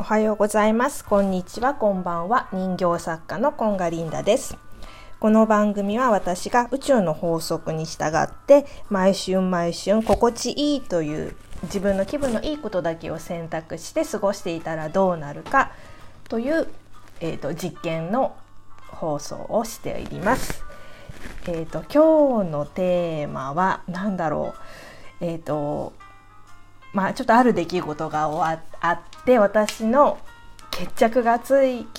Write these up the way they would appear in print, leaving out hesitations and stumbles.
おはようございます。こんにちは、こんばんは。人形作家のこんがりんだです。この番組は私が宇宙の法則に従って毎春毎春心地いいという自分の気分のいいことだけを選択して過ごしていたらどうなるかという、実験の放送をしています。今日のテーマは何だろう。ちょっとある出来事があって私の気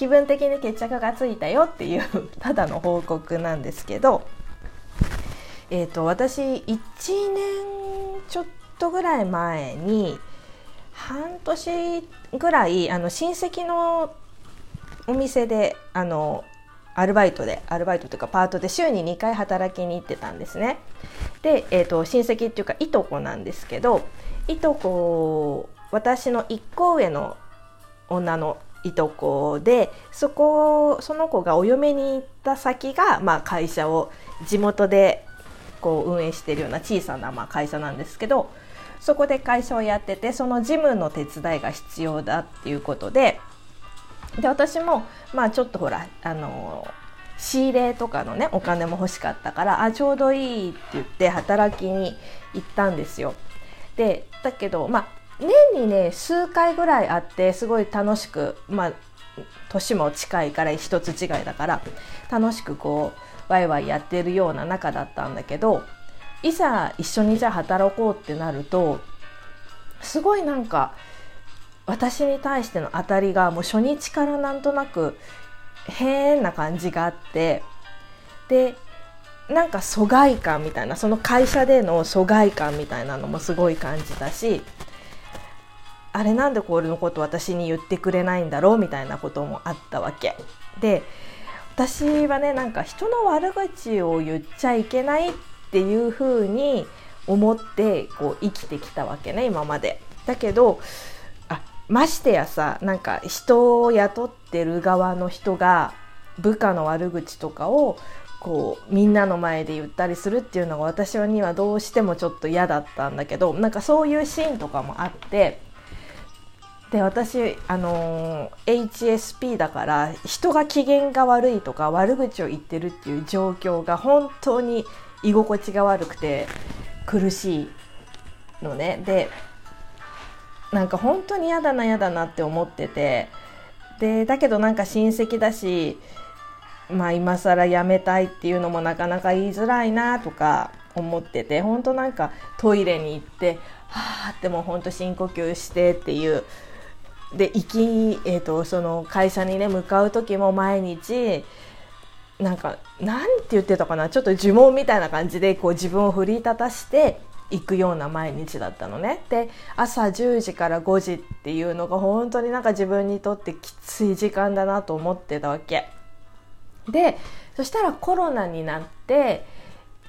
分的に決着がついたよっていうただの報告なんですけど、私1年ちょっとぐらい前に半年ぐらい親戚のお店でアルバイトというかパートで週に2回働きに行ってたんですね。で、親戚っていうかいとこなんですけど、いとこ私の1個上の女のいとこで、その子がお嫁に行った先が、会社を地元でこう運営しているような小さな会社なんですけど、そこで会社をやってて、その事務の手伝いが必要だっていうことで、私もちょっと仕入れとかのねお金も欲しかったから、ちょうどいいって言って働きに行ったんですよ。でだけど、年にね数回ぐらいあって、すごい楽しく、年も近いから一つ違いだから楽しくこうワイワイやってるような仲だったんだけど、いざ一緒にじゃあ働こうってなると、すごいなんか私に対しての当たりがもう初日からなんとなく変な感じがあって、でなんか疎外感みたいな、その会社での疎外感みたいなのもすごい感じたし、あれなんでこれのこと私に言ってくれないんだろうみたいなこともあったわけで、私はねなんか人の悪口を言っちゃいけないっていう風に思ってこう生きてきたわけね今まで。だけどましてやさ、なんか人を雇ってる側の人が部下の悪口とかをこうみんなの前で言ったりするっていうのが私にはどうしてもちょっと嫌だったんだけど、なんかそういうシーンとかもあって、で私HSP だから、人が機嫌が悪いとか悪口を言ってるっていう状況が本当に居心地が悪くて苦しいのね。でなんか本当に嫌だなって思ってて、でだけどなんか親戚だし、今更辞めたいっていうのもなかなか言いづらいなとか思ってて、本当なんかトイレに行ってはーってもう本当深呼吸してっていう。でその会社にね向かう時も毎日なんかなんて言ってたかな、ちょっと呪文みたいな感じでこう自分を振り立たして行くような毎日だったのね。で朝10時から5時っていうのが本当になんか自分にとってきつい時間だなと思ってたわけで、そしたらコロナになって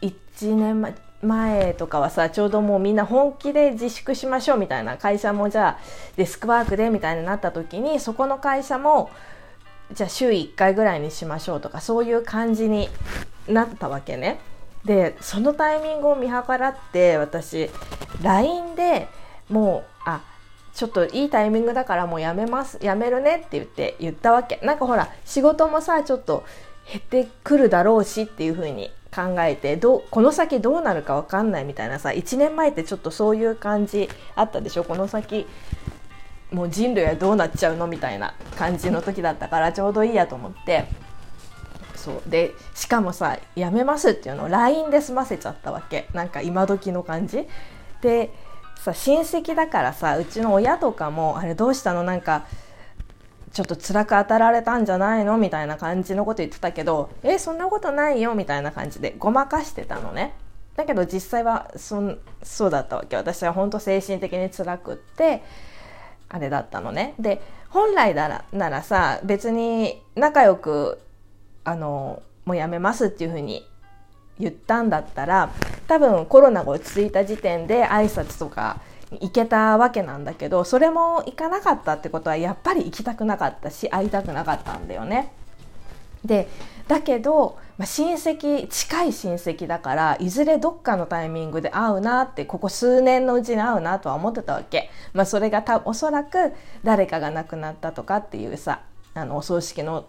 1年前とかはさ、ちょうどもうみんな本気で自粛しましょうみたいな、会社もじゃあデスクワークでみたいになった時に、そこの会社もじゃあ週1回ぐらいにしましょうとかそういう感じになったわけね。でそのタイミングを見計らって、私 LINE でもうちょっといいタイミングだからもうやめるねって言ったわけ。なんかほら仕事もさちょっと減ってくるだろうしっていう風に考えて、この先どうなるか分かんないみたいなさ、1年前ってちょっとそういう感じあったでしょ。この先もう人類はどうなっちゃうのみたいな感じの時だったから、ちょうどいいやと思って、そうでしかもさやめますっていうのを LINE で済ませちゃったわけ。なんか今時の感じでさ、親戚だからさ、うちの親とかもあれどうしたの、なんかちょっと辛く当たられたんじゃないのみたいな感じのこと言ってたけど、そんなことないよみたいな感じでごまかしてたのね。だけど実際はそうだったわけ。私は本当精神的に辛くってあれだったのね。で本来ならさ、別に仲良くもうやめますっていう風に言ったんだったら、多分コロナが落ち着いた時点で挨拶とか行けたわけなんだけど、それも行かなかったってことはやっぱり行きたくなかったし会いたくなかったんだよね。でだけど、親戚、近い親戚だからいずれどっかのタイミングで会うなって、ここ数年のうちに会うなとは思ってたわけ。それがおそらく誰かが亡くなったとかっていうさ、お葬式の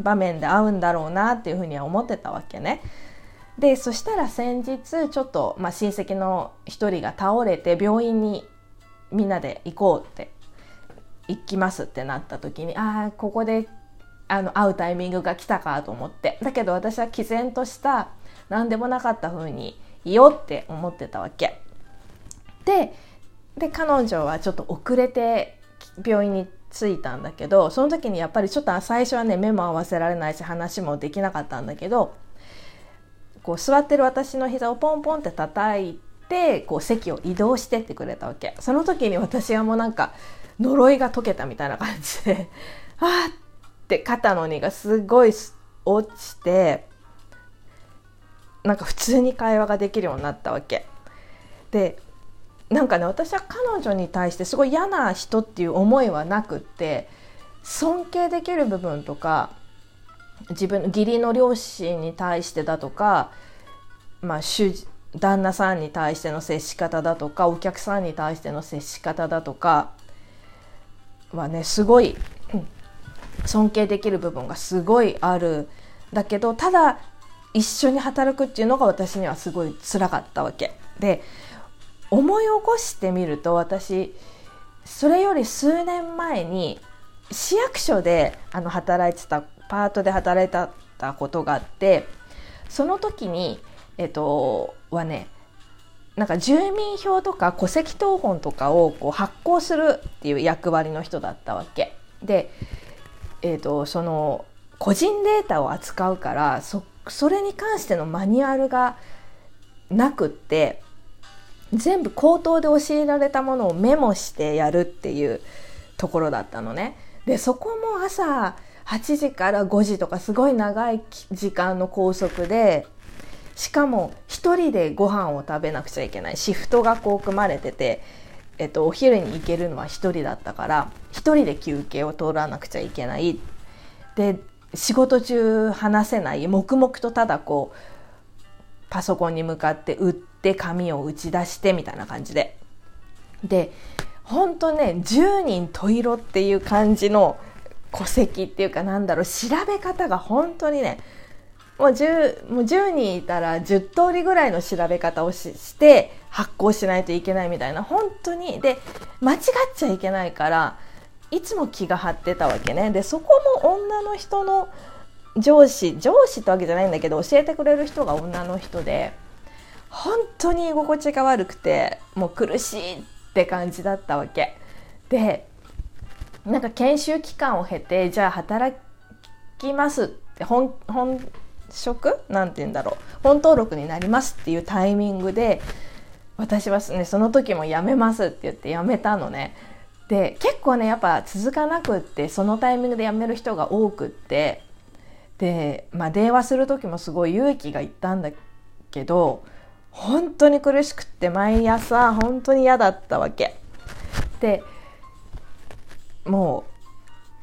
場面で会うんだろうなっていうふうには思ってたわけね。でそしたら先日ちょっと、親戚の一人が倒れて病院にみんなで行こうって行きますってなった時に、ここで会うタイミングが来たかと思って、だけど私は毅然とした何でもなかった風にいいよって思ってたわけで彼女はちょっと遅れて病院に着いたんだけど、その時にやっぱりちょっと最初はね目も合わせられないし話もできなかったんだけど、こう座ってる私の膝をポンポンって叩いてこう席を移動してってくれたわけ。その時に私はもうなんか呪いが解けたみたいな感じであーって肩の荷がすごい落ちて、なんか普通に会話ができるようになったわけで、なんかね私は彼女に対してすごい嫌な人っていう思いはなくって、尊敬できる部分とか自分の義理の両親に対してだとか、旦那さんに対しての接し方だとかお客さんに対しての接し方だとかはねすごい尊敬できる部分がすごいある。だけどただ一緒に働くっていうのが私にはすごい辛かったわけで、思い起こしてみると私それより数年前に市役所で働いてた、パートで働いてたことがあって、その時にはねなんか住民票とか戸籍謄本とかをこう発行するっていう役割の人だったわけで、その個人データを扱うから それに関してのマニュアルがなくって、全部口頭で教えられたものをメモしてやるっていうところだったのね。でそこも朝8時から5時とかすごい長い時間の拘束で、しかも一人でご飯を食べなくちゃいけないシフトがこう組まれてて、お昼に行けるのは一人だったから一人で休憩を取らなくちゃいけないで、仕事中話せない、黙々とただこうパソコンに向かって打って紙を打ち出してみたいな感じで本当ね10人十色っていう感じの戸籍っていうかなんだろう、調べ方が本当にねもう10人いたら10通りぐらいの調べ方をして発行しないといけないみたいな、本当にで間違っちゃいけないからいつも気が張ってたわけね。でそこも女の人の上司ってわけじゃないんだけど教えてくれる人が女の人で、本当に居心地が悪くてもう苦しいって感じだったわけで、なんか研修期間を経てじゃあ働きますって本職なんて言うんだろう、本登録になりますっていうタイミングで私はねその時も辞めますって言って辞めたのね。で結構ねやっぱ続かなくって、そのタイミングで辞める人が多くってで、電話する時もすごい勇気がいったんだけど本当に苦しくって毎朝本当に嫌だったわけで、も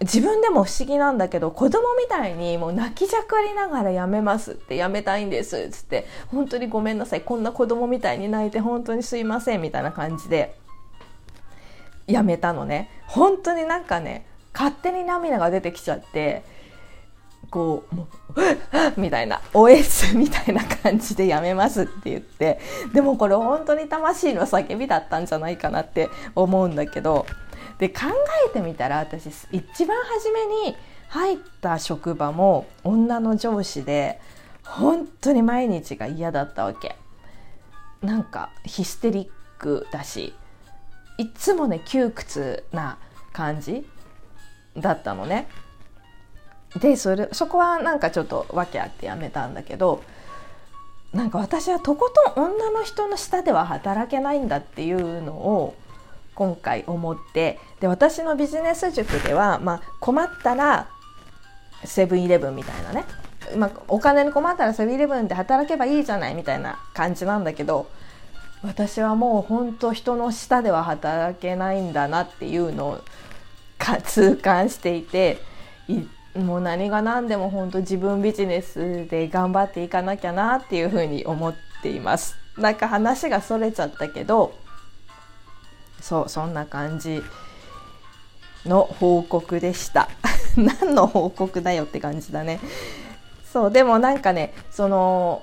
う自分でも不思議なんだけど子供みたいにもう泣きじゃくりながらやめますってやめたいんですっつって本当にごめんなさい、こんな子供みたいに泣いて本当にすいませんみたいな感じでやめたのね。本当になんかね勝手に涙が出てきちゃってこうもうみたいな OS みたいな感じでやめますって言って、でもこれ本当に魂の叫びだったんじゃないかなって思うんだけど、で考えてみたら私一番初めに入った職場も女の上司で本当に毎日が嫌だったわけ。なんかヒステリックだしいつもね窮屈な感じだったのね。でそこはなんかちょっと訳あってやめたんだけど、なんか私はとことん女の人の下では働けないんだっていうのを今回思って、で私のビジネス塾では、困ったらセブンイレブンみたいなね、お金に困ったらセブンイレブンで働けばいいじゃないみたいな感じなんだけど、私はもう本当人の下では働けないんだなっていうのを痛感していて、もう何が何でも本当自分ビジネスで頑張っていかなきゃなっていうふうに思っています。なんか話がそれちゃったけど、そう、そんな感じの報告でした何の報告だよって感じだね。そう、でもなんかね、その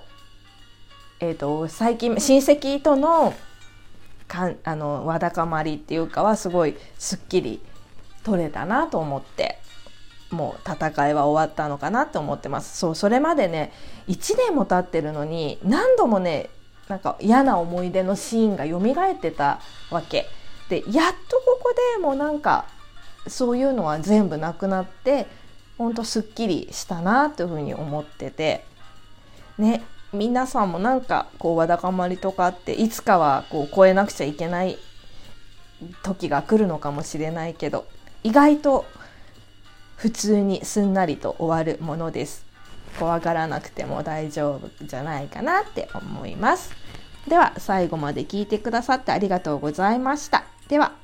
最近親戚とのわだかまりっていうかはすごいすっきり取れたなと思って、もう戦いは終わったのかなと思ってます。そう、それまでね1年も経ってるのに何度もね、なんか嫌な思い出のシーンが蘇ってたわけで、やっとここでもうなんかそういうのは全部なくなって、ほんとすっきりしたなというふうに思っててね。皆さんもなんかこうわだかまりとかっていつかはこう超えなくちゃいけない時が来るのかもしれないけど、意外と普通にすんなりと終わるものです。怖がらなくても大丈夫じゃないかなって思います。では最後まで聞いてくださってありがとうございました。では。